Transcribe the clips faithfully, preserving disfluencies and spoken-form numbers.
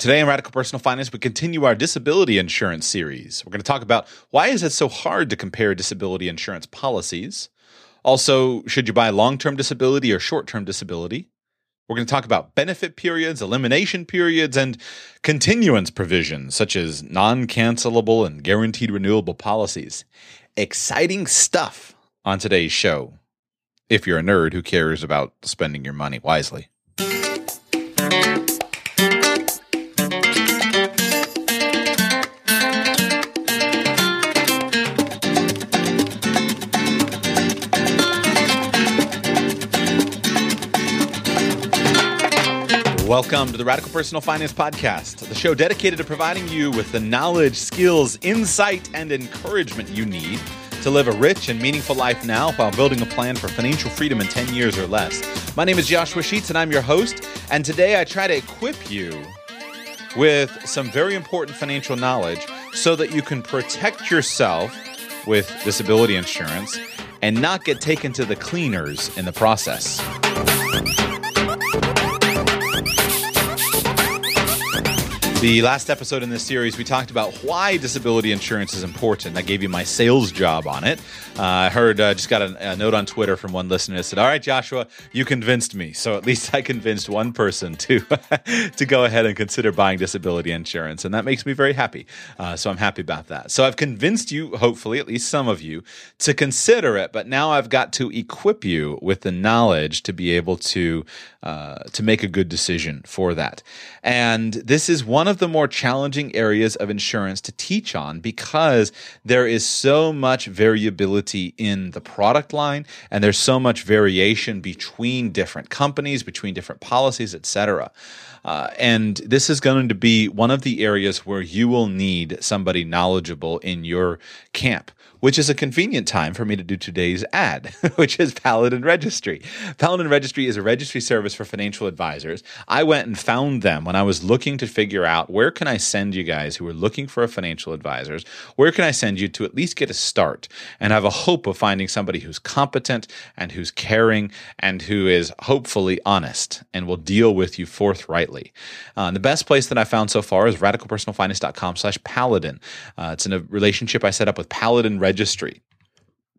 Today in Radical Personal Finance, we continue our disability insurance series. We're going to talk about why is it so hard to compare disability insurance policies? Also, should you buy long-term disability or short-term disability? We're going to talk about benefit periods, elimination periods, and continuance provisions, such as non-cancelable and guaranteed renewable policies. Exciting stuff on today's show, if you're a nerd who cares about spending your money wisely. Welcome to the Radical Personal Finance Podcast, the show dedicated to providing you with the knowledge, skills, insight, and encouragement you need to live a rich and meaningful life now while building a plan for financial freedom in ten years or less. My name is Joshua Sheets, and I'm your host, and today I try to equip you with some very important financial knowledge so that you can protect yourself with disability insurance and not get taken to the cleaners in the process. The last episode in this series, we talked about why disability insurance is important. I gave you my sales job on it. Uh, I heard, uh, just got a, a note on Twitter from one listener that said, all right, Joshua, you convinced me. So at least I convinced one person to to go ahead and consider buying disability insurance. And that makes me very happy. Uh, so I'm happy about that. So I've convinced you, hopefully, at least some of you, to consider it. But now I've got to equip you with the knowledge to be able to uh, to make a good decision for that. And this is one of the more challenging areas of insurance to teach on because there is so much variability in the product line and there's so much variation between different companies, between different policies, et cetera. Uh, and this is going to be one of the areas where you will need somebody knowledgeable in your camp, which is a convenient time for me to do today's ad, which is Paladin Registry. Paladin Registry is a registry service for financial advisors. I went and found them when I was looking to figure out where can I send you guys who are looking for a financial advisors, where can I send you to at least get a start and have a hope of finding somebody who's competent and who's caring and who is hopefully honest and will deal with you forthrightly. Uh, the best place that I found so far is radicalpersonalfinance.com slash Paladin. Uh, it's in a relationship I set up with Paladin Registry. Registry.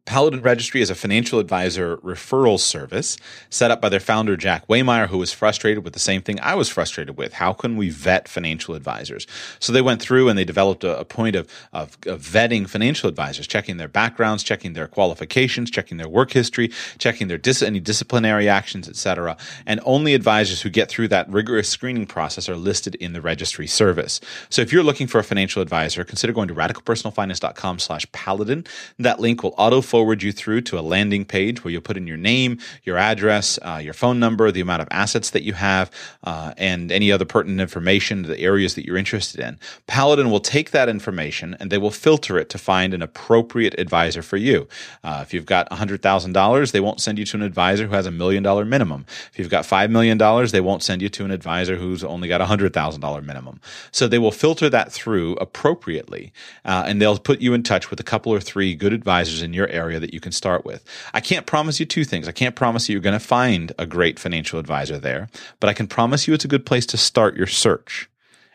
Paladin Registry is a financial advisor referral service set up by their founder, Jack Wehmeyer, who was frustrated with the same thing I was frustrated with. How can we vet financial advisors? So they went through and they developed a, a point of, of, of vetting financial advisors, checking their backgrounds, checking their qualifications, checking their work history, checking their dis- any disciplinary actions, et cetera. And only advisors who get through that rigorous screening process are listed in the registry service. So if you're looking for a financial advisor, consider going to radicalpersonalfinance.com slash Paladin. That link will auto forward you through to a landing page where you'll put in your name, your address, uh, your phone number, the amount of assets that you have, uh, and any other pertinent information, the areas that you're interested in. Paladin will take that information and they will filter it to find an appropriate advisor for you. Uh, if you've got one hundred thousand dollars, they won't send you to an advisor who has a million dollar minimum. If you've got five million dollars, they won't send you to an advisor who's only got a one hundred thousand dollars minimum. So they will filter that through appropriately, uh, and they'll put you in touch with a couple or three good advisors in your area area that you can start with. I can't promise you two things. I can't promise you you're going to find a great financial advisor there, but I can promise you it's a good place to start your search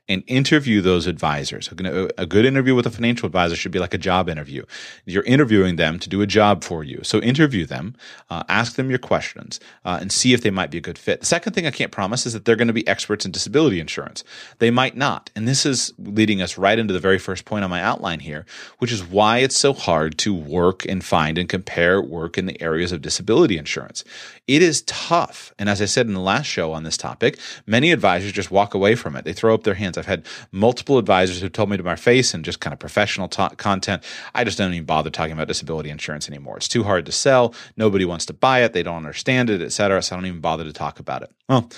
and interview those advisors. A good interview with a financial advisor should be like a job interview. You're interviewing them to do a job for you. So interview them, uh, ask them your questions, uh, and see if they might be a good fit. The second thing I can't promise is that they're going to be experts in disability insurance. They might not. And this is leading us right into the very first point on my outline here, which is why it's so hard to work and find and compare work in the areas of disability insurance. It is tough. And as I said in the last show on this topic, many advisors just walk away from it. They throw up their hands. I've had multiple advisors who told me to my face and just kind of professional ta- content, I just don't even bother talking about disability insurance anymore. It's too hard to sell. Nobody wants to buy it. They don't understand it, et cetera. So I don't even bother to talk about it. Well,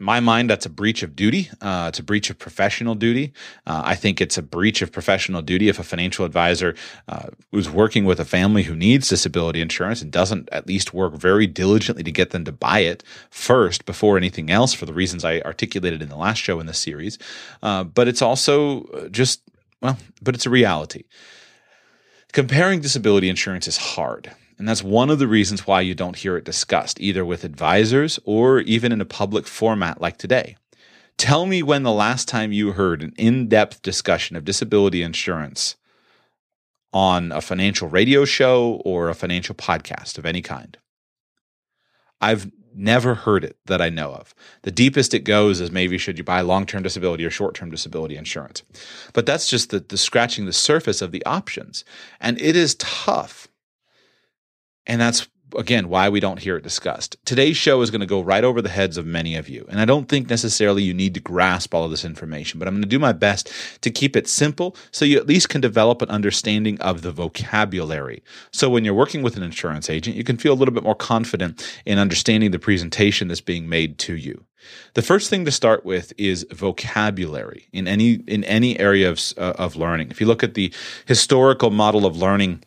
in my mind, that's a breach of duty. Uh, it's a breach of professional duty. Uh, I think it's a breach of professional duty if a financial advisor uh, who's working with a family who needs disability insurance and doesn't at least work very diligently to get them to buy it first before anything else for the reasons I articulated in the last show in this series. Uh, but it's also just, well, but it's a reality. Comparing disability insurance is hard. And that's one of the reasons why you don't hear it discussed, either with advisors or even in a public format like today. Tell me when the last time you heard an in-depth discussion of disability insurance on a financial radio show or a financial podcast of any kind. I've never heard it that I know of. The deepest it goes is maybe should you buy long-term disability or short-term disability insurance. But that's just the, the scratching the surface of the options. And it is tough. And that's, again, why we don't hear it discussed. Today's show is going to go right over the heads of many of you. And I don't think necessarily you need to grasp all of this information, but I'm going to do my best to keep it simple so you at least can develop an understanding of the vocabulary. So when you're working with an insurance agent, you can feel a little bit more confident in understanding the presentation that's being made to you. The first thing to start with is vocabulary in any in any area of, uh, of learning. If you look at the historical model of learning,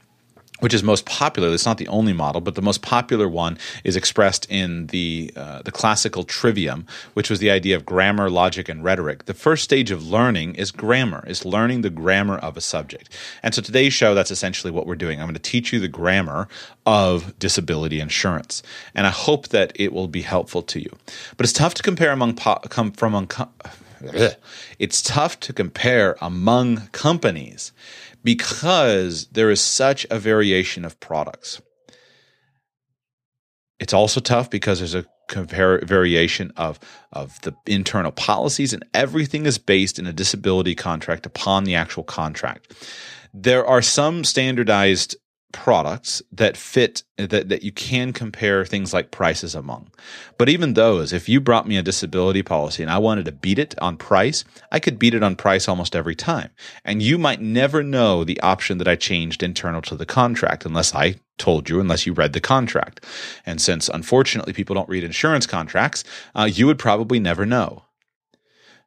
which is most popular. It's not the only model, but the most popular one is expressed in the uh, the classical trivium, which was the idea of grammar, logic, and rhetoric. The first stage of learning is grammar, is learning the grammar of a subject. And so today's show, that's essentially what we're doing. I'm going to teach you the grammar of disability insurance, and I hope that it will be helpful to you. But it's tough to compare among po- com- from un- com- it's tough to compare among companies, because there is such a variation of products. It's also tough because there's a compare variation of, of the internal policies, and everything is based in a disability contract upon the actual contract. There are some standardized products that fit that, that you can compare things like prices among. But even those, if you brought me a disability policy and I wanted to beat it on price, I could beat it on price almost every time. And you might never know the option that I changed internal to the contract unless I told you, unless you read the contract. And since unfortunately people don't read insurance contracts, uh, you would probably never know.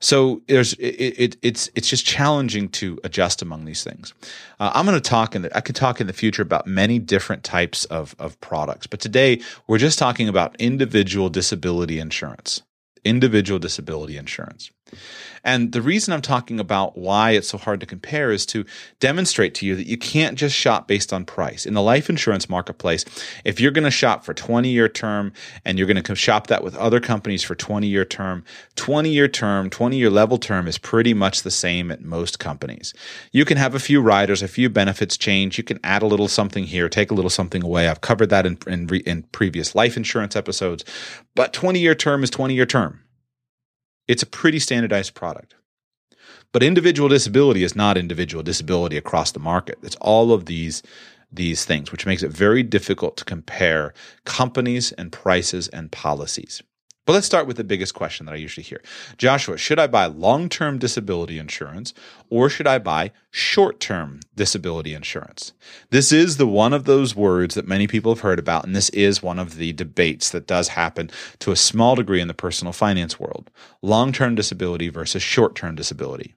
So there's it, it, it's it's just challenging to adjust among these things. Uh, I'm going to talk in the, I could talk in the future about many different types of of products, but today we're just talking about individual disability insurance. Individual disability insurance. And the reason I'm talking about why it's so hard to compare is to demonstrate to you that you can't just shop based on price. In the life insurance marketplace, if you're going to shop for twenty-year term and you're going to shop that with other companies for twenty-year term, twenty-year term, twenty-year level term is pretty much the same at most companies. You can have a few riders, a few benefits change. You can add a little something here, take a little something away. I've covered that in, in, re, in previous life insurance episodes. But twenty-year term is twenty-year term. It's a pretty standardized product. But individual disability is not individual disability across the market. It's all of these, these things, which makes it very difficult to compare companies and prices and policies. But let's start with the biggest question that I usually hear. Joshua, should I buy long-term disability insurance or should I buy short-term disability insurance? This is the one of those words that many people have heard about, and this is one of the debates that does happen to a small degree in the personal finance world. Long-term disability versus short-term disability.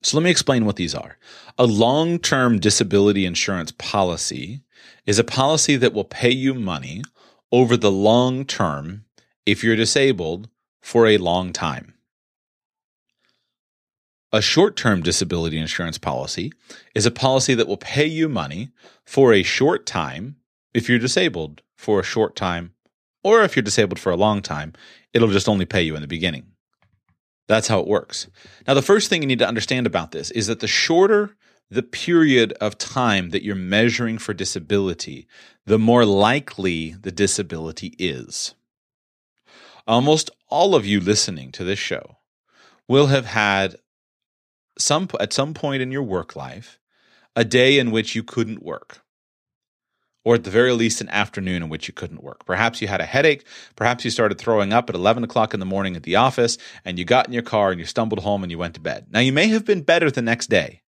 So let me explain what these are. A long-term disability insurance policy is a policy that will pay you money over the long term if you're disabled for a long time. A short-term disability insurance policy is a policy that will pay you money for a short time if you're disabled for a short time, or if you're disabled for a long time, it'll just only pay you in the beginning. That's how it works. Now, the first thing you need to understand about this is that the shorter the period of time that you're measuring for disability, the more likely the disability is. Almost all of you listening to this show will have had some at some point in your work life a day in which you couldn't work, or at the very least an afternoon in which you couldn't work. Perhaps you had a headache. Perhaps you started throwing up at eleven o'clock in the morning at the office, and you got in your car and you stumbled home and you went to bed. Now, you may have been better the next day,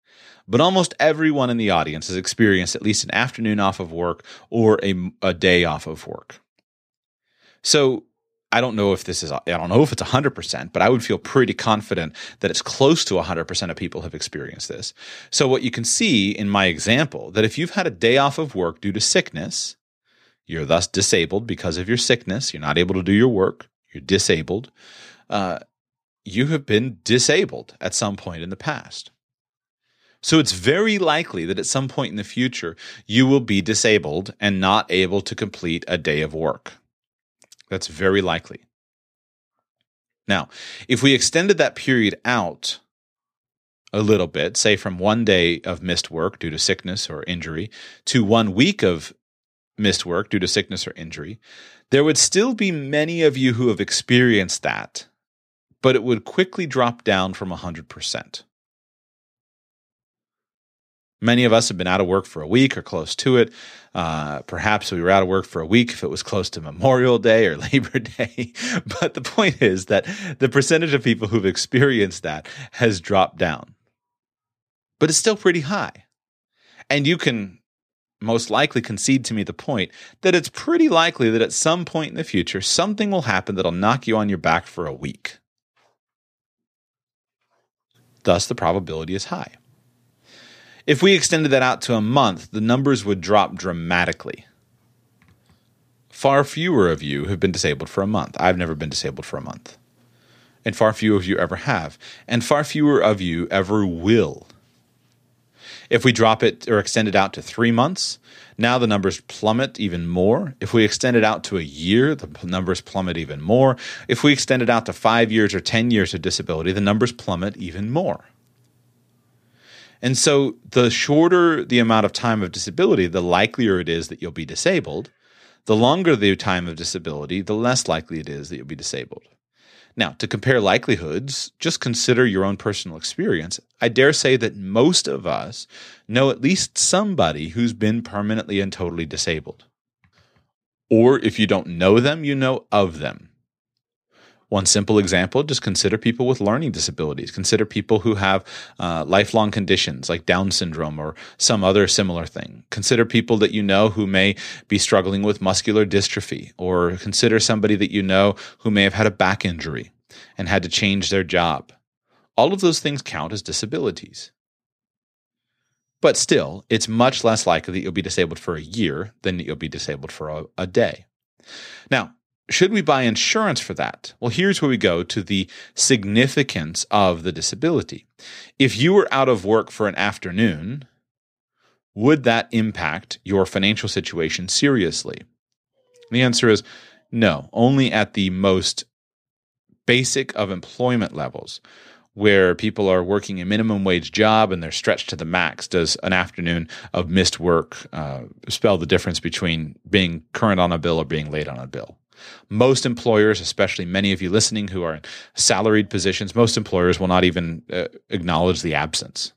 but almost everyone in the audience has experienced at least an afternoon off of work or a, a day off of work. So I don't know if this is, I don't know if it's one hundred percent, but I would feel pretty confident that it's close to one hundred percent of people have experienced this. So what you can see in my example, that if you've had a day off of work due to sickness, you're thus disabled because of your sickness, you're not able to do your work, you're disabled, uh, you have been disabled at some point in the past. So it's very likely that at some point in the future, you will be disabled and not able to complete a day of work. That's very likely. Now, if we extended that period out a little bit, say from one day of missed work due to sickness or injury to one week of missed work due to sickness or injury, there would still be many of you who have experienced that, but it would quickly drop down from one hundred percent. Many of us have been out of work for a week or close to it. Uh, perhaps we were out of work for a week if it was close to Memorial Day or Labor Day. But the point is that the percentage of people who've experienced that has dropped down. But it's still pretty high. And you can most likely concede to me the point that it's pretty likely that at some point in the future, something will happen that'll knock you on your back for a week. Thus, the probability is high. If we extended that out to a month, the numbers would drop dramatically. Far fewer of you have been disabled for a month. I've never been disabled for a month. And far fewer of you ever have. And far fewer of you ever will. If we drop it or extend it out to three months, now the numbers plummet even more. If we extend it out to a year, the numbers plummet even more. If we extend it out to five years or ten years of disability, the numbers plummet even more. And so the shorter the amount of time of disability, the likelier it is that you'll be disabled. The longer the time of disability, the less likely it is that you'll be disabled. Now, to compare likelihoods, just consider your own personal experience. I dare say that most of us know at least somebody who's been permanently and totally disabled. Or if you don't know them, you know of them. One simple example, just consider people with learning disabilities. Consider people who have uh, lifelong conditions like Down syndrome or some other similar thing. Consider people that you know who may be struggling with muscular dystrophy, or consider somebody that you know who may have had a back injury and had to change their job. All of those things count as disabilities. But still, it's much less likely that you'll be disabled for a year than that you'll be disabled for a, a day. Now, should we buy insurance for that? Well, here's where we go to the significance of the disability. If you were out of work for an afternoon, would that impact your financial situation seriously? The answer is no, only at the most basic of employment levels, where people are working a minimum wage job and they're stretched to the max. Does an afternoon of missed work uh, spell the difference between being current on a bill or being late on a bill? Most employers, especially many of you listening who are in salaried positions, most employers will not even uh, acknowledge the absence.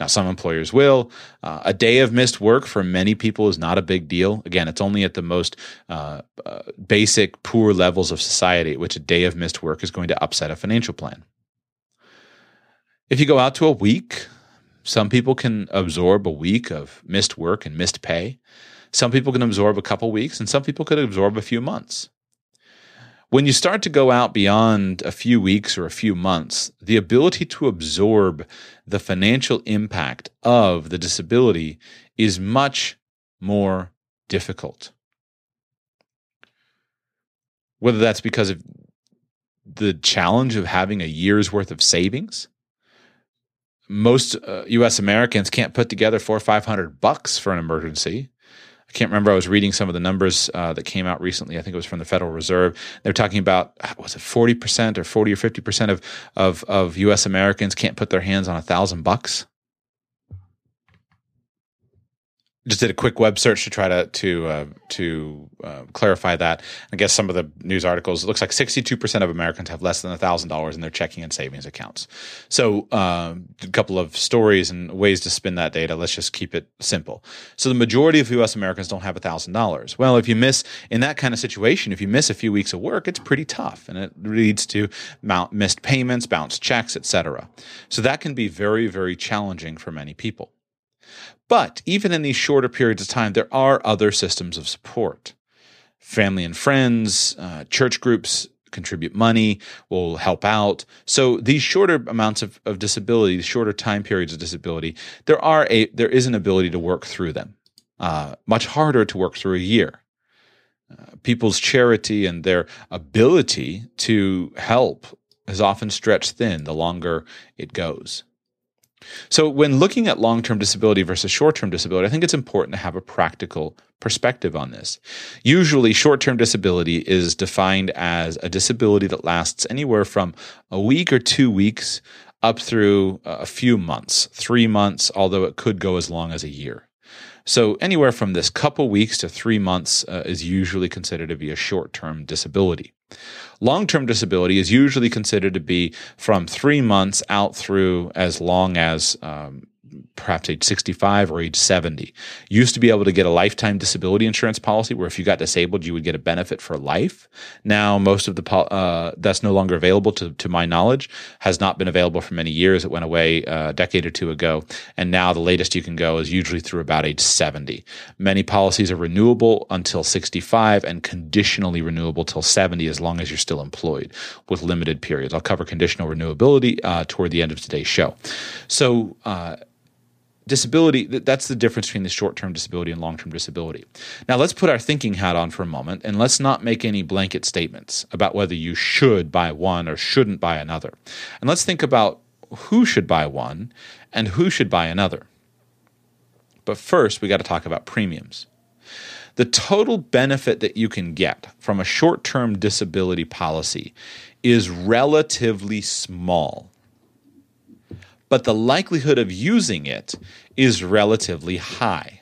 Now, some employers will. Uh, a day of missed work for many people is not a big deal. Again, it's only at the most uh, uh, basic, poor levels of society at which a day of missed work is going to upset a financial plan. If you go out to a week, some people can absorb a week of missed work and missed pay. Some people can absorb a couple weeks, and some people could absorb a few months. When you start to go out beyond a few weeks or a few months, the ability to absorb the financial impact of the disability is much more difficult. Whether that's because of the challenge of having a year's worth of savings. Most uh, U S Americans can't put together four or five hundred bucks for an emergency. I can't remember. I was reading some of the numbers uh, that came out recently. I think it was from the Federal Reserve. They were talking about, was it forty percent or forty or fifty percent of, of, of U S Americans can't put their hands on a thousand bucks? Just did a quick web search to try to to uh, to uh, clarify that. I guess some of the news articles, it looks like sixty-two percent of Americans have less than one thousand dollars in their checking and savings accounts. So uh, a couple of stories and ways to spin that data. Let's just keep it simple. So the majority of U S Americans don't have one thousand dollars. Well, if you miss in that kind of situation, if you miss a few weeks of work, it's pretty tough, and it leads to missed payments, bounced checks, et cetera. So that can be very, very challenging for many people. But even in these shorter periods of time, there are other systems of support. Family and friends, uh, church groups contribute money, will help out. So these shorter amounts of, of disability, the shorter time periods of disability, there are a there is an ability to work through them. Uh, much harder to work through a year. Uh, people's charity and their ability to help is often stretched thin the longer it goes. So when looking at long-term disability versus short-term disability, I think it's important to have a practical perspective on this. Usually, short-term disability is defined as a disability that lasts anywhere from a week or two weeks up through a few months, three months, although it could go as long as a year. So anywhere from this couple weeks to three months uh, is usually considered to be a short-term disability. Long-term disability is usually considered to be from three months out through as long as um, perhaps age sixty-five or age seventy. You used to be able to get a lifetime disability insurance policy where if you got disabled, you would get a benefit for life. Now, most of the po- uh, that's no longer available to, to my knowledge, has not been available for many years. It went away a decade or two ago. And now the latest you can go is usually through about age seventy. Many policies are renewable until sixty-five and conditionally renewable till seventy as long as you're still employed with limited periods. I'll cover conditional renewability uh, toward the end of today's show. So, uh, Disability, that's the difference between the short-term disability and long-term disability. Now, let's put our thinking hat on for a moment, and let's not make any blanket statements about whether you should buy one or shouldn't buy another. And let's think about who should buy one and who should buy another. But first, we got to talk about premiums. The total benefit that you can get from a short-term disability policy is relatively small, but the likelihood of using it is relatively high.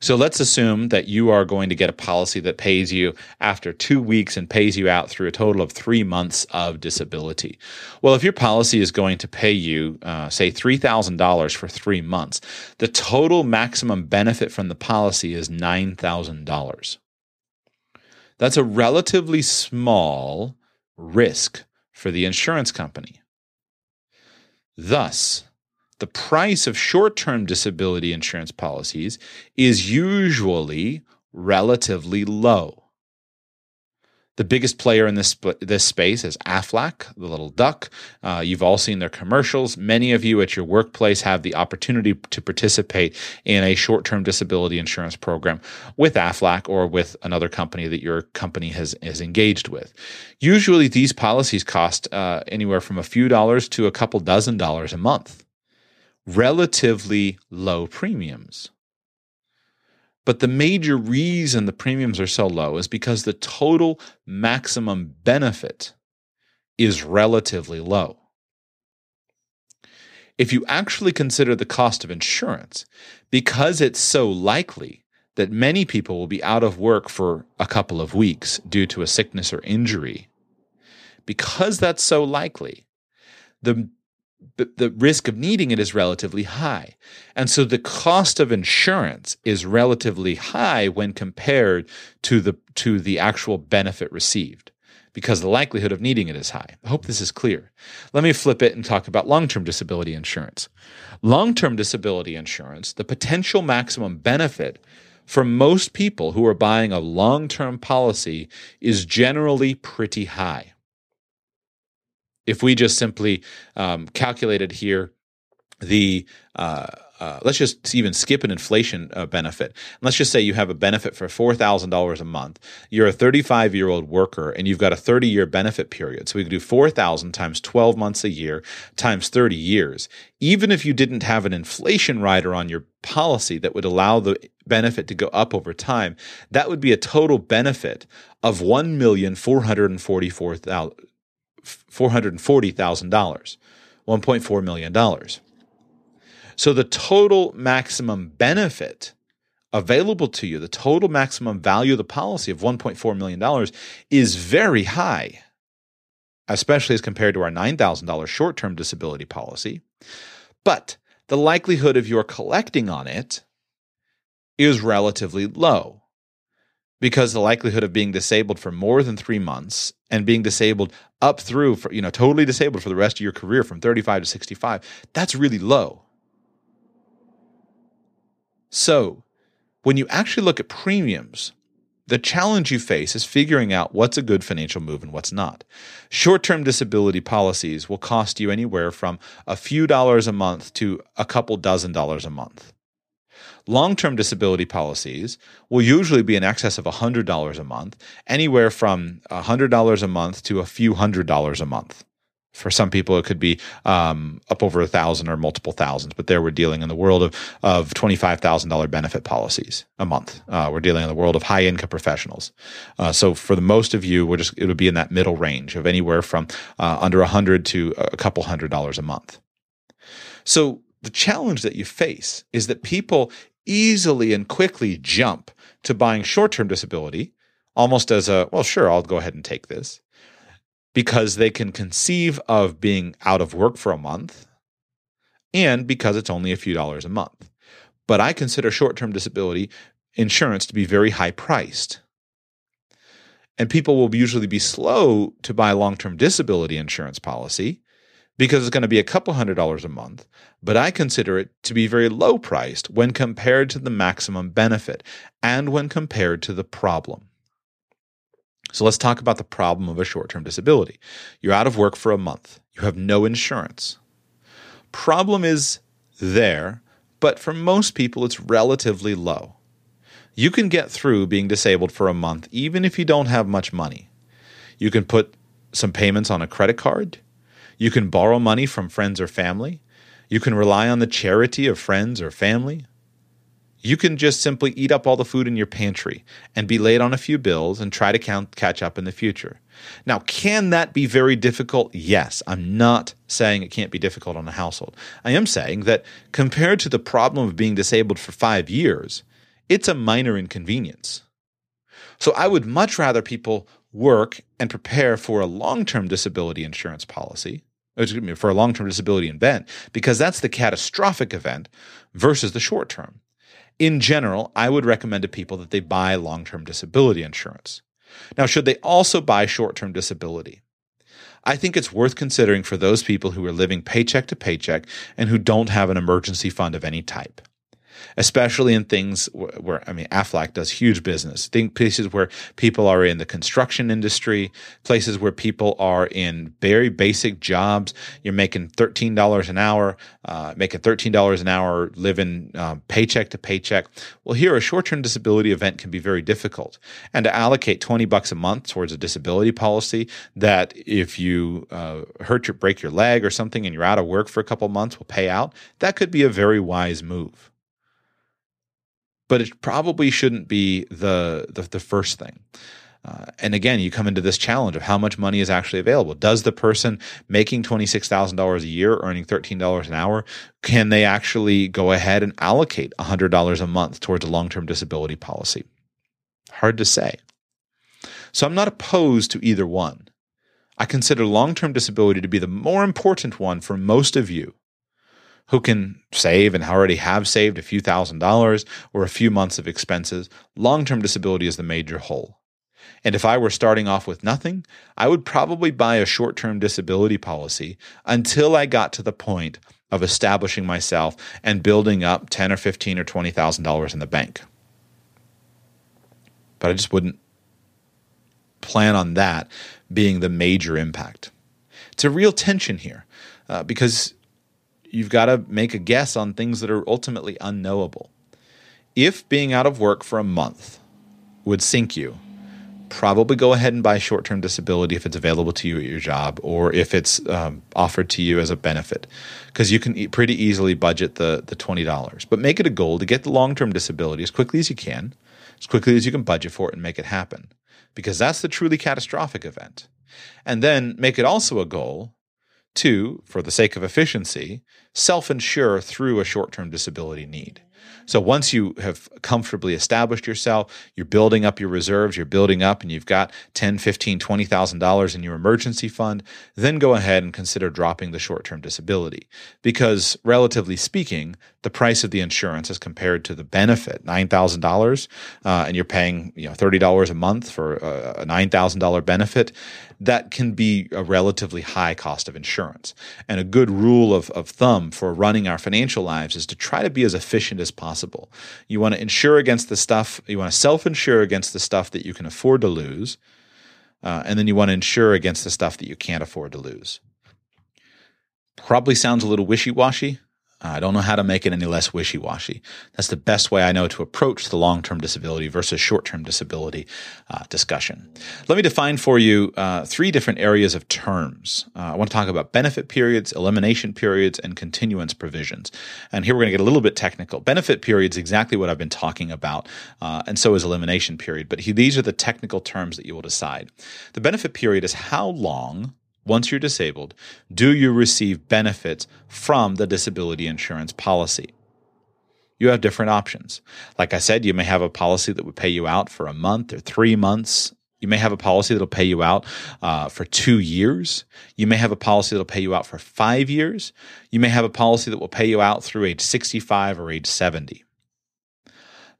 So let's assume that you are going to get a policy that pays you after two weeks and pays you out through a total of three months of disability. Well, if your policy is going to pay you, uh, say, three thousand dollars for three months, the total maximum benefit from the policy is nine thousand dollars. That's a relatively small risk for the insurance company. Thus, the price of short-term disability insurance policies is usually relatively low. The biggest player in this this space is Aflac, the little duck. Uh, you've all seen their commercials. Many of you at your workplace have the opportunity to participate in a short-term disability insurance program with Aflac or with another company that your company has, has engaged with. Usually, these policies cost uh, anywhere from a few dollars to a couple dozen dollars a month. Relatively low premiums. But the major reason the premiums are so low is because the total maximum benefit is relatively low. If you actually consider the cost of insurance, because it's so likely that many people will be out of work for a couple of weeks due to a sickness or injury, because that's so likely, the the risk of needing it is relatively high. And so the cost of insurance is relatively high when compared to the to the actual benefit received because the likelihood of needing it is high. I hope this is clear. Let me flip it and talk about long-term disability insurance. Long-term disability insurance, the potential maximum benefit for most people who are buying a long-term policy is generally pretty high. If we just simply um, calculated here the uh, uh, – let's just even skip an inflation uh, benefit. Let's just say you have a benefit for four thousand dollars a month. You're a thirty-five-year-old worker and you've got a thirty-year benefit period. So we could do four thousand times twelve months a year times thirty years. Even if you didn't have an inflation rider on your policy that would allow the benefit to go up over time, that would be a total benefit of one million four hundred forty-four thousand dollars. four hundred forty thousand dollars, one point four million dollars. So the total maximum benefit available to you, the total maximum value of the policy of one point four million dollars is very high, especially as compared to our nine thousand dollars short-term disability policy. But the likelihood of your collecting on it is relatively low, because the likelihood of being disabled for more than three months and being disabled up through, for, you know, totally disabled for the rest of your career from thirty-five to sixty-five, that's really low. So when you actually look at premiums, the challenge you face is figuring out what's a good financial move and what's not. Short-term disability policies will cost you anywhere from a few dollars a month to a couple dozen dollars a month. Long-term disability policies will usually be in excess of one hundred dollars a month, anywhere from one hundred dollars a month to a few hundred dollars a month. For some people, it could be um, up over a thousand or multiple thousands. But there, we're dealing in the world of of twenty-five thousand dollars benefit policies a month. Uh, we're dealing in the world of high income professionals. Uh, so for the most of you, we're just it would be in that middle range of anywhere from uh, under a hundred to a couple hundred dollars a month. So the challenge that you face is that people easily and quickly jump to buying short-term disability, almost as a well, sure, I'll go ahead and take this. Because they can conceive of being out of work for a month and because it's only a few dollars a month. But I consider short-term disability insurance to be very high-priced. And people will usually be slow to buy long-term disability insurance policy because it's going to be a couple hundred dollars a month. But I consider it to be very low-priced when compared to the maximum benefit and when compared to the problem. So let's talk about the problem of a short-term disability. You're out of work for a month. You have no insurance. Problem is there, but for most people, it's relatively low. You can get through being disabled for a month, even if you don't have much money. You can put some payments on a credit card. You can borrow money from friends or family. You can rely on the charity of friends or family. You can just simply eat up all the food in your pantry and be late on a few bills and try to count, catch up in the future. Now, can that be very difficult? Yes. I'm not saying it can't be difficult on a household. I am saying that compared to the problem of being disabled for five years, it's a minor inconvenience. So I would much rather people work and prepare for a long-term disability insurance policy, excuse me, for a long-term disability event, because that's the catastrophic event versus the short-term. In general, I would recommend to people that they buy long-term disability insurance. Now, should they also buy short-term disability? I think it's worth considering for those people who are living paycheck to paycheck and who don't have an emergency fund of any type, especially in things where, I mean, Aflac does huge business. Think places where people are in the construction industry, places where people are in very basic jobs. You're making thirteen dollars an hour, uh, making thirteen dollars an hour, living um, paycheck to paycheck. Well, here, a short-term disability event can be very difficult. And to allocate twenty bucks a month towards a disability policy that if you uh, hurt your, break your leg or something and you're out of work for a couple months will pay out, that could be a very wise move. But it probably shouldn't be the the, the first thing. Uh, and again, you come into this challenge of how much money is actually available. Does the person making twenty-six thousand dollars a year, earning thirteen dollars an hour, can they actually go ahead and allocate one hundred dollars a month towards a long-term disability policy? Hard to say. So I'm not opposed to either one. I consider long-term disability to be the more important one for most of you who can save and already have saved a few thousand dollars or a few months of expenses. Long-term disability is the major hole. And if I were starting off with nothing, I would probably buy a short-term disability policy until I got to the point of establishing myself and building up ten or fifteen or twenty thousand dollars in the bank. But I just wouldn't plan on that being the major impact. It's a real tension here uh, because you've got to make a guess on things that are ultimately unknowable. If being out of work for a month would sink you, probably go ahead and buy short-term disability if it's available to you at your job or if it's um, offered to you as a benefit, because you can e- pretty easily budget the, the twenty dollars. But make it a goal to get the long-term disability as quickly as you can, as quickly as you can budget for it and make it happen, because that's the truly catastrophic event. And then make it also a goal to, for the sake of efficiency, self-insure through a short-term disability need. So once you have comfortably established yourself, you're building up your reserves, you're building up, and you've got ten thousand dollars, fifteen thousand dollars, twenty thousand dollars in your emergency fund, then go ahead and consider dropping the short-term disability. Because relatively speaking, the price of the insurance as compared to the benefit, nine thousand dollars, uh, and you're paying you know thirty dollars a month for a nine thousand dollars benefit, that can be a relatively high cost of insurance. And a good rule of, of thumb for running our financial lives is to try to be as efficient as possible. You want to insure against the stuff, you want to self-insure against the stuff that you can afford to lose, uh, and then you want to insure against the stuff that you can't afford to lose. Probably sounds a little wishy-washy, I don't know how to make it any less wishy-washy. That's the best way I know to approach the long-term disability versus short-term disability uh, discussion. Let me define for you uh, three different areas of terms. Uh, I want to talk about benefit periods, elimination periods, and continuance provisions. And here we're going to get a little bit technical. Benefit period is exactly what I've been talking about, uh, and so is elimination period. But he, these are the technical terms that you will decide. The benefit period is how long, once you're disabled, do you receive benefits from the disability insurance policy? You have different options. Like I said, you may have a policy that would pay you out for a month or three months. You may have a policy that will pay you out uh, for two years. You may have a policy that will pay you out for five years. You may have a policy that will pay you out through age sixty-five or age seventy.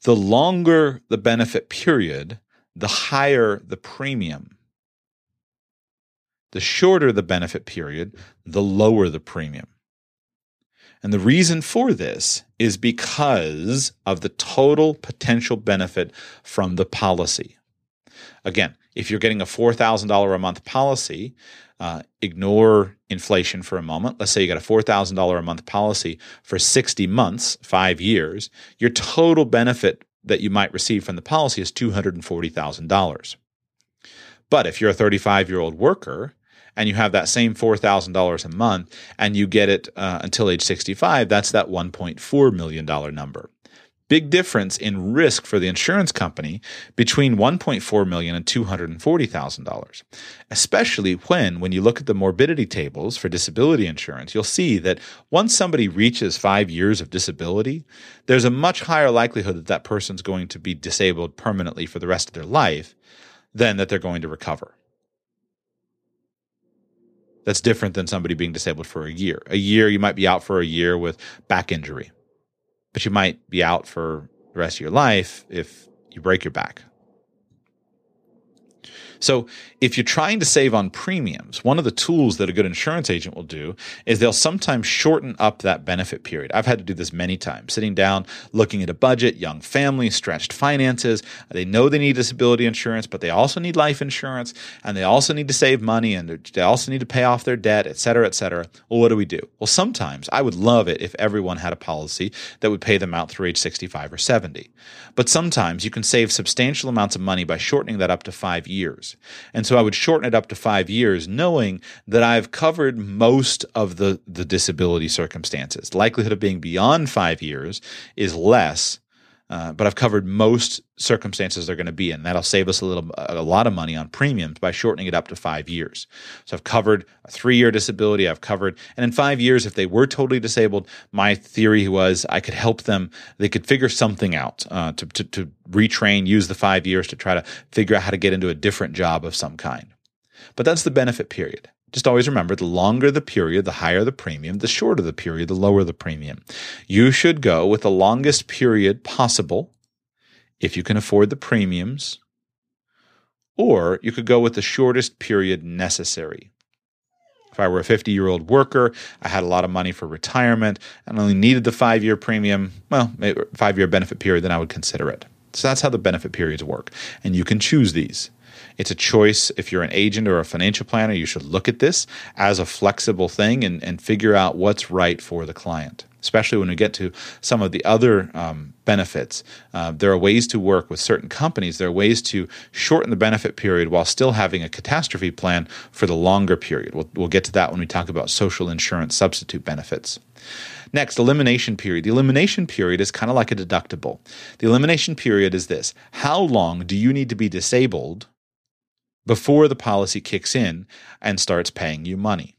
The longer the benefit period, the higher the premium. The shorter the benefit period, the lower the premium. And the reason for this is because of the total potential benefit from the policy. Again, if you're getting a four thousand dollars a month policy, uh, ignore inflation for a moment. Let's say you got a four thousand dollars a month policy for sixty months, five years. Your total benefit that you might receive from the policy is two hundred forty thousand dollars. But if you're a thirty-five-year-old worker, and you have that same four thousand dollars a month, and you get it uh, until age sixty-five, that's that one point four million dollars number. Big difference in risk for the insurance company between one point four million dollars and two hundred forty thousand dollars, especially when, when you look at the morbidity tables for disability insurance, you'll see that once somebody reaches five years of disability, there's a much higher likelihood that that person's going to be disabled permanently for the rest of their life than that they're going to recover. That's different than somebody being disabled for a year. A year, you might be out for a year with back injury, but you might be out for the rest of your life if you break your back. So if you're trying to save on premiums, one of the tools that a good insurance agent will do is they'll sometimes shorten up that benefit period. I've had to do this many times, sitting down, looking at a budget, young family, stretched finances. They know they need disability insurance, but they also need life insurance, and they also need to save money, and they also need to pay off their debt, et cetera, et cetera. Well, what do we do? Well, sometimes I would love it if everyone had a policy that would pay them out through age sixty-five or seventy. But sometimes you can save substantial amounts of money by shortening that up to five years. And so I would shorten it up to five years, knowing that I've covered most of the, the disability circumstances. The likelihood of being beyond five years is less, uh, but I've covered most circumstances they're going to be in. That'll save us a little, a lot of money on premiums by shortening it up to five years. So I've covered a three-year disability. I've covered, and in five years, if they were totally disabled, my theory was I could help them. They could figure something out uh, to, to, to retrain, use the five years to try to figure out how to get into a different job of some kind. But that's the benefit period. Just always remember, the longer the period, the higher the premium. The shorter the period, the lower the premium. You should go with the longest period possible, if you can afford the premiums, or you could go with the shortest period necessary. If I were a fifty-year-old worker, I had a lot of money for retirement, and only needed the five-year premium, well, five-year benefit period, then I would consider it. So that's how the benefit periods work, and you can choose these. It's a choice. If you're an agent or a financial planner, you should look at this as a flexible thing and, and figure out what's right for the client, especially when we get to some of the other um, benefits. Uh, there are ways to work with certain companies. There are ways to shorten the benefit period while still having a catastrophe plan for the longer period. We'll, we'll get to that when we talk about social insurance substitute benefits. Next, elimination period. The elimination period is kind of like a deductible. The elimination period is this. How long do you need to be disabled before the policy kicks in and starts paying you money?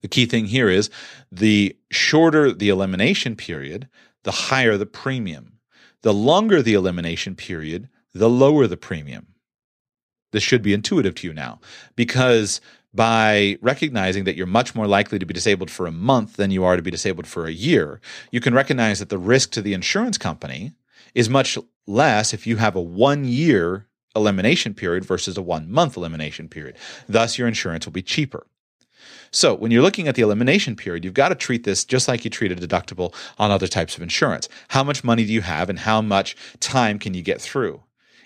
The key thing here is the shorter the elimination period, the higher the premium. The longer the elimination period, the lower the premium. This should be intuitive to you now, because by recognizing that you're much more likely to be disabled for a month than you are to be disabled for a year, you can recognize that the risk to the insurance company is much less if you have a one-year elimination period versus a one-month elimination period. Thus, your insurance will be cheaper. So when you're looking at the elimination period, you've got to treat this just like you treat a deductible on other types of insurance. How much money do you have, and how much time can you get through?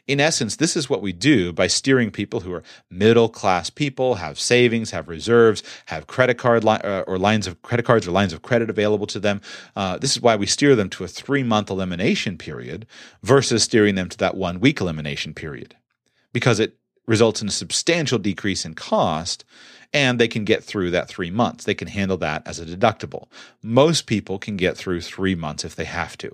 In essence, this is what we do by steering people who are middle-class people, have savings, have reserves, have credit card li- or lines of credit cards or lines of credit available to them. Uh, this is why we steer them to a three-month elimination period versus steering them to that one-week elimination period, because it results in a substantial decrease in cost, and they can get through that three months. They can handle that as a deductible. Most people can get through three months if they have to.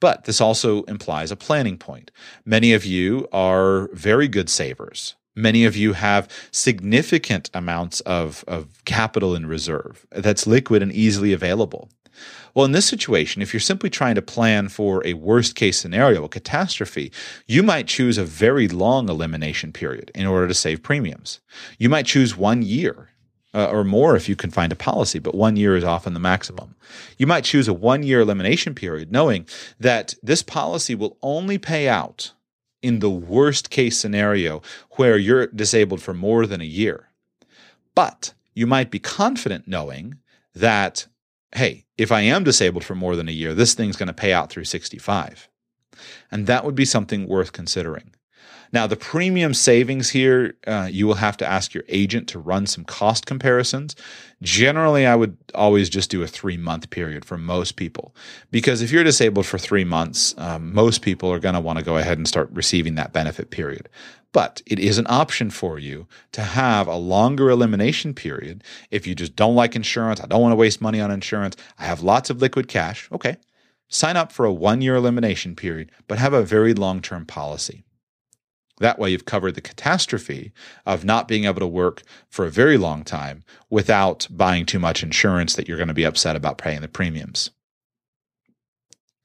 But this also implies a planning point. Many of you are very good savers. Many of you have significant amounts of, of capital in reserve that's liquid and easily available. Well, in this situation, if you're simply trying to plan for a worst-case scenario, a catastrophe, you might choose a very long elimination period in order to save premiums. You might choose one year uh, or more if you can find a policy, but one year is often the maximum. You might choose a one-year elimination period knowing that this policy will only pay out in the worst-case scenario where you're disabled for more than a year. But you might be confident knowing that, hey, if I am disabled for more than a year, this thing's going to pay out through sixty-five. And that would be something worth considering. Now, the premium savings here, uh, you will have to ask your agent to run some cost comparisons. Generally, I would always just do a three-month period for most people, because if you're disabled for three months, um, most people are going to want to go ahead and start receiving that benefit period. But it is an option for you to have a longer elimination period if you just don't like insurance. I don't want to waste money on insurance. I have lots of liquid cash. Okay, sign up for a one-year elimination period, but have a very long-term policy. That way you've covered the catastrophe of not being able to work for a very long time without buying too much insurance that you're going to be upset about paying the premiums.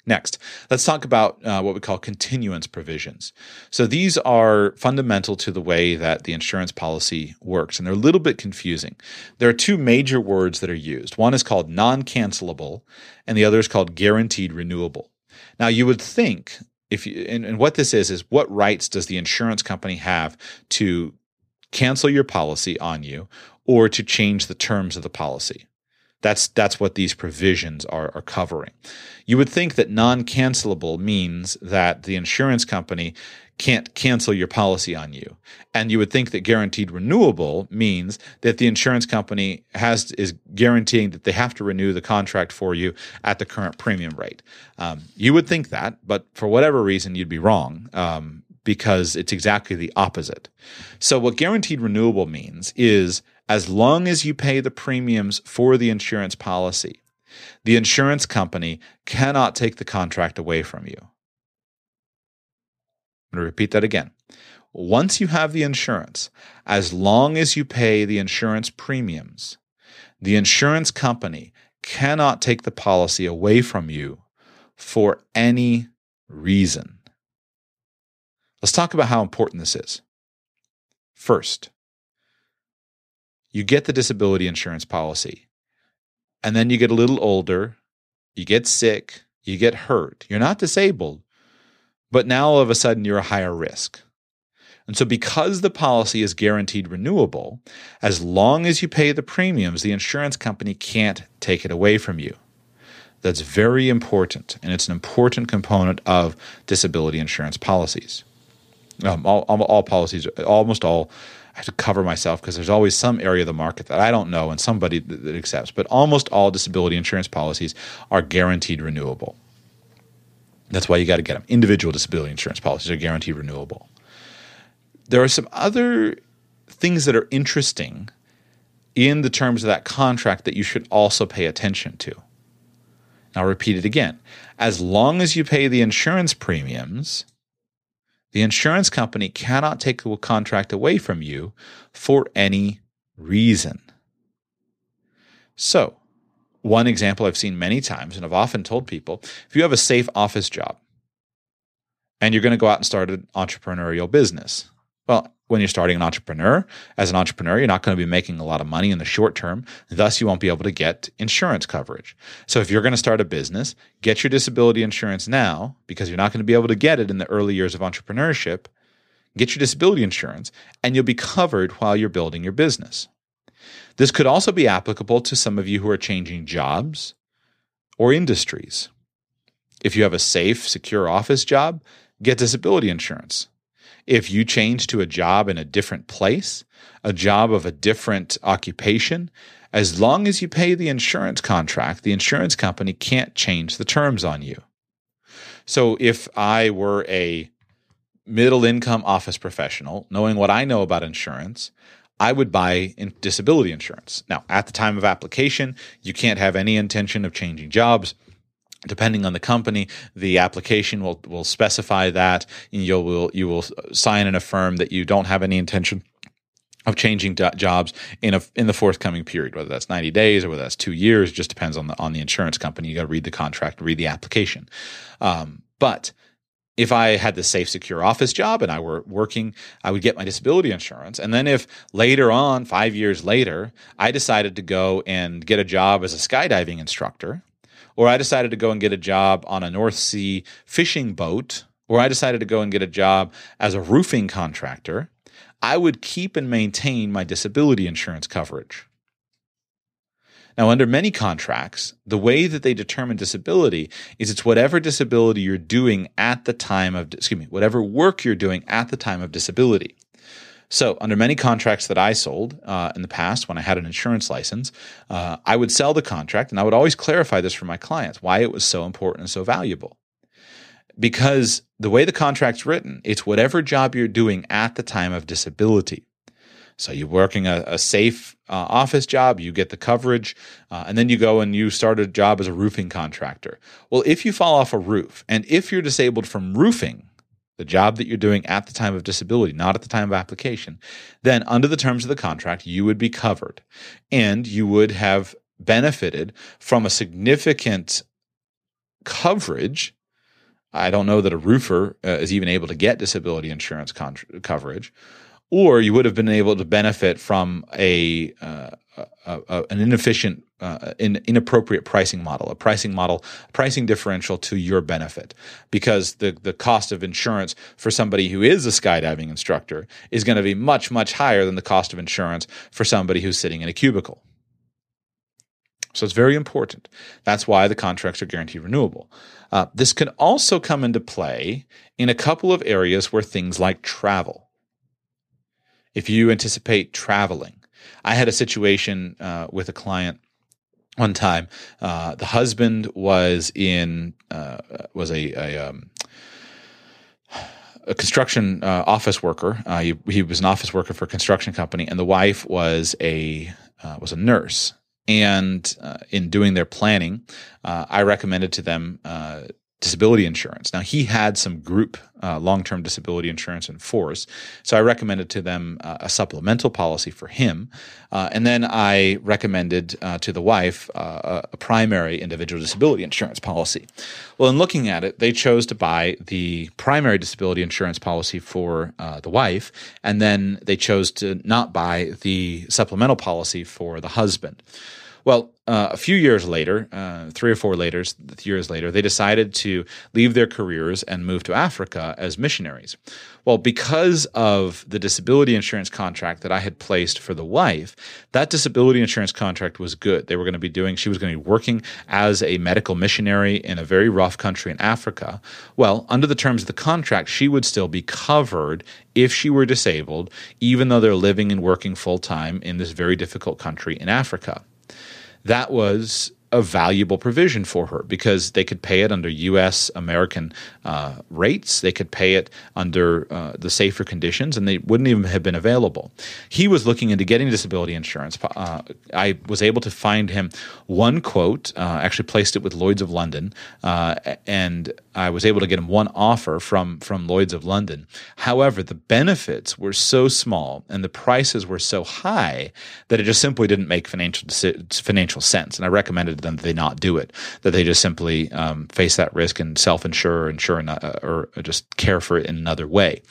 Next, let's talk about uh, what we call continuance provisions. So these are fundamental to the way that the insurance policy works, and they're a little bit confusing. There are two major words that are used. One is called non-cancelable, and the other is called guaranteed renewable. Now, you would think If you, and, and what this is, is what rights does the insurance company have to cancel your policy on you or to change the terms of the policy? That's that's what these provisions are, are covering. You would think that non-cancelable means that the insurance company can't cancel your policy on you. And you would think that guaranteed renewable means that the insurance company has is guaranteeing that they have to renew the contract for you at the current premium rate. Um, you would think that, but for whatever reason, you'd be wrong um, because it's exactly the opposite. So what guaranteed renewable means is as long as you pay the premiums for the insurance policy, the insurance company cannot take the contract away from you. I'm going to repeat that again. Once you have the insurance, as long as you pay the insurance premiums, the insurance company cannot take the policy away from you for any reason. Let's talk about how important this is. First, you get the disability insurance policy, and then you get a little older, you get sick, you get hurt. You're not disabled, but now all of a sudden you're a higher risk. And so because the policy is guaranteed renewable, as long as you pay the premiums, the insurance company can't take it away from you. That's very important, and it's an important component of disability insurance policies. Um, all, all policies, almost all, I have to cover myself because there's always some area of the market that I don't know and somebody that, that accepts, but almost all disability insurance policies are guaranteed renewable. That's why you got to get them. Individual disability insurance policies are guaranteed renewable. There are some other things that are interesting in the terms of that contract that you should also pay attention to. Now, I'll repeat it again. As long as you pay the insurance premiums, the insurance company cannot take the contract away from you for any reason. So, one example I've seen many times, and I've often told people, if you have a safe office job and you're going to go out and start an entrepreneurial business, well, when you're starting an entrepreneur, as an entrepreneur, you're not going to be making a lot of money in the short term. Thus, you won't be able to get insurance coverage. So if you're going to start a business, get your disability insurance now, because you're not going to be able to get it in the early years of entrepreneurship. Get your disability insurance, and you'll be covered while you're building your business. This could also be applicable to some of you who are changing jobs or industries. If you have a safe, secure office job, get disability insurance. If you change to a job in a different place, a job of a different occupation, as long as you pay the insurance contract, the insurance company can't change the terms on you. So if I were a middle-income office professional, knowing what I know about insurance, I would buy in disability insurance. Now, at the time of application, you can't have any intention of changing jobs. Depending on the company, the application will, will specify that, and you will you will sign and affirm that you don't have any intention of changing do- jobs in a in the forthcoming period, whether that's ninety days or whether that's two years, just depends on the on the insurance company. You got to read the contract, read the application. Um, but if I had the safe, secure office job and I were working, I would get my disability insurance. And then if later on, five years later, I decided to go and get a job as a skydiving instructor, or I decided to go and get a job on a North Sea fishing boat, or I decided to go and get a job as a roofing contractor, I would keep and maintain my disability insurance coverage. Now, under many contracts, the way that they determine disability is it's whatever disability you're doing at the time of, excuse me, whatever work you're doing at the time of disability. So under many contracts that I sold uh, in the past when I had an insurance license, uh, I would sell the contract, and I would always clarify this for my clients, why it was so important and so valuable. Because the way the contract's written, it's whatever job you're doing at the time of disability. So you're working a, a safe uh, office job, you get the coverage, uh, and then you go and you start a job as a roofing contractor. Well, if you fall off a roof, and if you're disabled from roofing, the job that you're doing at the time of disability, not at the time of application, then under the terms of the contract, you would be covered. And you would have benefited from a significant coverage. I don't know that a roofer uh, is even able to get disability insurance con- coverage. Or you would have been able to benefit from a, uh, a, a an inefficient, uh, in, inappropriate pricing model, a pricing model, pricing differential to your benefit, because the the cost of insurance for somebody who is a skydiving instructor is going to be much, much higher than the cost of insurance for somebody who's sitting in a cubicle. So it's very important. That's why the contracts are guaranteed renewable. Uh, this can also come into play in a couple of areas where things like travel. If you anticipate traveling, I had a situation uh, with a client one time. Uh, the husband was in uh, was a a, um, a construction uh, office worker. Uh, he, he was an office worker for a construction company, and the wife was a uh, was a nurse. And uh, in doing their planning, uh, I recommended to them Uh, disability insurance. Now, he had some group uh, long-term disability insurance in force, so I recommended to them uh, a supplemental policy for him, uh, and then I recommended uh, to the wife uh, a primary individual disability insurance policy. Well, in looking at it, they chose to buy the primary disability insurance policy for uh, the wife, and then they chose to not buy the supplemental policy for the husband. Well, uh, a few years later, uh, three or four later, years later, they decided to leave their careers and move to Africa as missionaries. Well, because of the disability insurance contract that I had placed for the wife, that disability insurance contract was good. They were going to be doing, she was going to be working as a medical missionary in a very rough country in Africa. Well, under the terms of the contract, she would still be covered if she were disabled, even though they're living and working full-time in this very difficult country in Africa. That was a valuable provision for her because they could pay it under U S American uh, rates. They could pay it under uh, the safer conditions, and they wouldn't even have been available. He was looking into getting disability insurance. Uh, I was able to find him one quote, uh, actually placed it with Lloyd's of London, uh, and I was able to get him one offer from, from Lloyd's of London. However, the benefits were so small and the prices were so high that it just simply didn't make financial financial sense. And I recommended to them that they not do it, that they just simply um, face that risk and self-insure or insure in a, or just care for it in another way.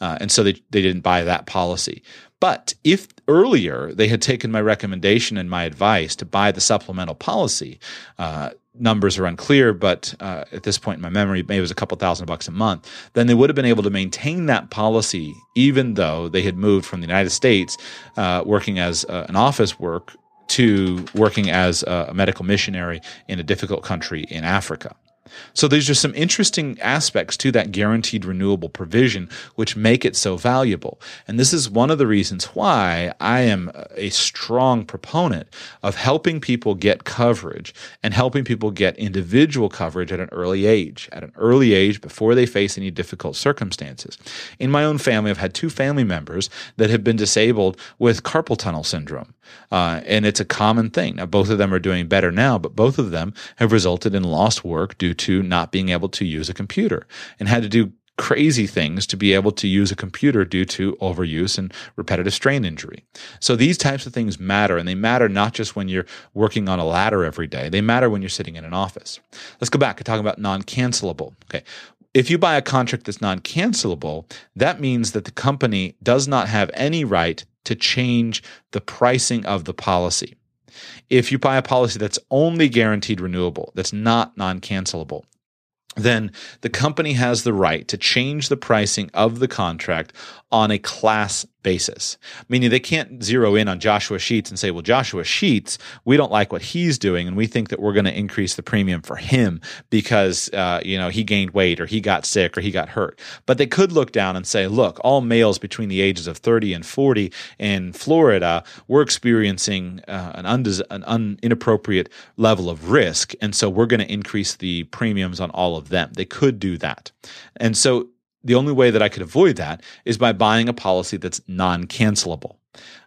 Uh, and so they, they didn't buy that policy. But if earlier they had taken my recommendation and my advice to buy the supplemental policy, uh, numbers are unclear, but uh, at this point in my memory, maybe it was a couple thousand bucks a month, then they would have been able to maintain that policy even though they had moved from the United States uh, working as uh, an office work to working as a medical missionary in a difficult country in Africa. So there's just some interesting aspects to that guaranteed renewable provision which make it so valuable. And this is one of the reasons why I am a strong proponent of helping people get coverage and helping people get individual coverage at an early age, at an early age before they face any difficult circumstances. In my own family, I've had two family members that have been disabled with carpal tunnel syndrome, uh, and it's a common thing. Now, both of them are doing better now, but both of them have resulted in lost work due to not being able to use a computer and had to do crazy things to be able to use a computer due to overuse and repetitive strain injury. So these types of things matter, and they matter not just when you're working on a ladder every day. They matter when you're sitting in an office. Let's go back and talk about non-cancelable. Okay. If you buy a contract that's non-cancelable, that means that the company does not have any right to change the pricing of the policy. If you buy a policy that's only guaranteed renewable, that's not non-cancelable, then the company has the right to change the pricing of the contract on a class basis, meaning they can't zero in on Joshua Sheets and say, well, Joshua Sheets, we don't like what he's doing, and we think that we're going to increase the premium for him because uh, you know, he gained weight or he got sick or he got hurt. But they could look down and say, look, all males between the ages of thirty and forty in Florida were experiencing uh, an, undes- an un- inappropriate level of risk, and so we're going to increase the premiums on all of them. They could do that. And so the only way that I could avoid that is by buying a policy that's non-cancelable.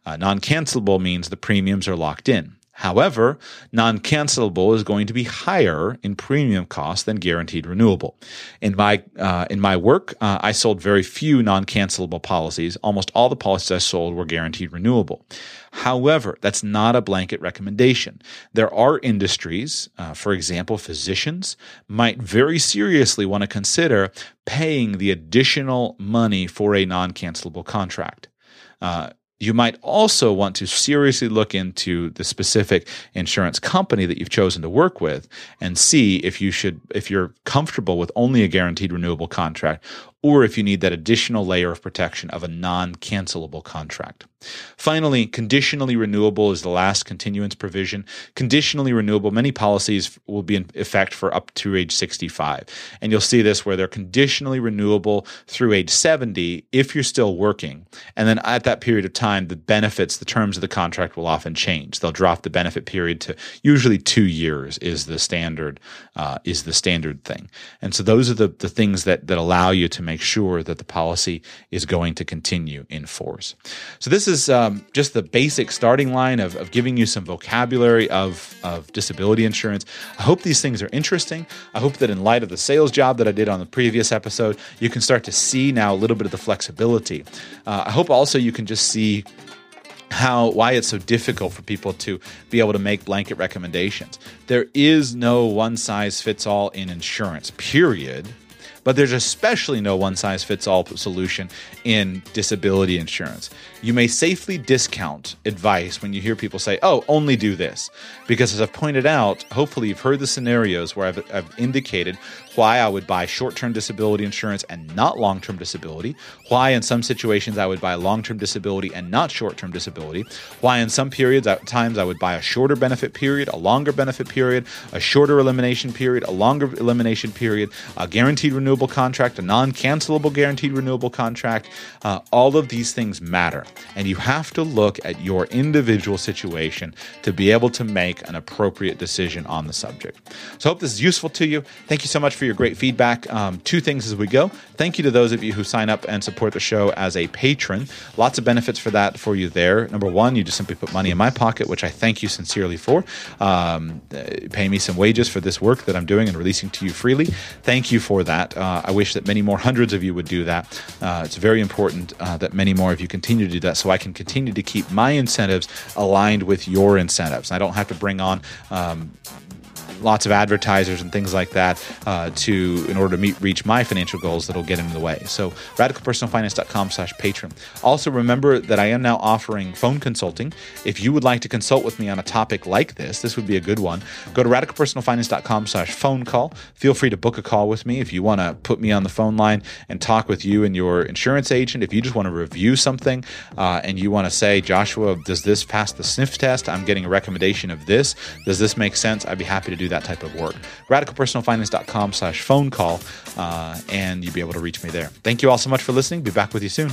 Uh, non-cancelable means the premiums are locked in. However, non-cancelable is going to be higher in premium cost than guaranteed renewable. In my uh, in my work, uh, I sold very few non-cancelable policies. Almost all the policies I sold were guaranteed renewable. However, that's not a blanket recommendation. There are industries, uh, for example, physicians, might very seriously want to consider paying the additional money for a non-cancelable contract. Uh, You might also want to seriously look into the specific insurance company that you've chosen to work with and see if you should, if you're comfortable with only a guaranteed renewable contract, or if you need that additional layer of protection of a non-cancelable contract. Finally, conditionally renewable is the last continuance provision. Conditionally renewable, many policies will be in effect for up to age sixty-five. And you'll see this where they're conditionally renewable through age seventy if you're still working. And then at that period of time, the benefits, the terms of the contract will often change. They'll drop the benefit period to usually two years is the standard uh, is the standard thing. And so those are the, the things that, that allow you to make sure that the policy is going to continue in force. So this is um, just the basic starting line of, of giving you some vocabulary of, of disability insurance. I hope these things are interesting. I hope that in light of the sales job that I did on the previous episode, you can start to see now a little bit of the flexibility. Uh, I hope also you can just see how why it's so difficult for people to be able to make blanket recommendations. There is no one size fits all in insurance, period. But there's especially no one-size-fits-all solution in disability insurance. You may safely discount advice when you hear people say, oh, only do this. Because as I've pointed out, hopefully you've heard the scenarios where I've, I've indicated why I would buy short-term disability insurance and not long-term disability, why in some situations I would buy long-term disability and not short-term disability, why in some periods at times I would buy a shorter benefit period, a longer benefit period, a shorter elimination period, a longer elimination period, a guaranteed renewal contract, a non-cancelable guaranteed renewable contract. Uh, all of these things matter. And you have to look at your individual situation to be able to make an appropriate decision on the subject. So I hope this is useful to you. Thank you so much for your great feedback. Um, two things as we go. Thank you to those of you who sign up and support the show as a patron. Lots of benefits for that for you there. Number one, you just simply put money in my pocket, which I thank you sincerely for. Um, pay me some wages for this work that I'm doing and releasing to you freely. Thank you for that. Um, Uh, I wish that many more hundreds of you would do that. Uh, it's very important uh, that many more of you continue to do that so I can continue to keep my incentives aligned with your incentives. I don't have to bring on um, lots of advertisers and things like that uh, to in order to meet reach my financial goals that'll get in the way. So radicalpersonalfinance.com slash patron. Also remember that I am now offering phone consulting. If you would like to consult with me on a topic like this, this would be a good one. Go to radicalpersonalfinance.com slash phone call. Feel free to book a call with me if you want to put me on the phone line and talk with you and your insurance agent. If you just want to review something uh, and you want to say, Joshua, does this pass the sniff test? I'm getting a recommendation of this. Does this make sense? I'd be happy to do do that type of work. radical personal finance dot com slash phone call, uh, and you'll be able to reach me there. Thank you all so much for listening. Be back with you soon.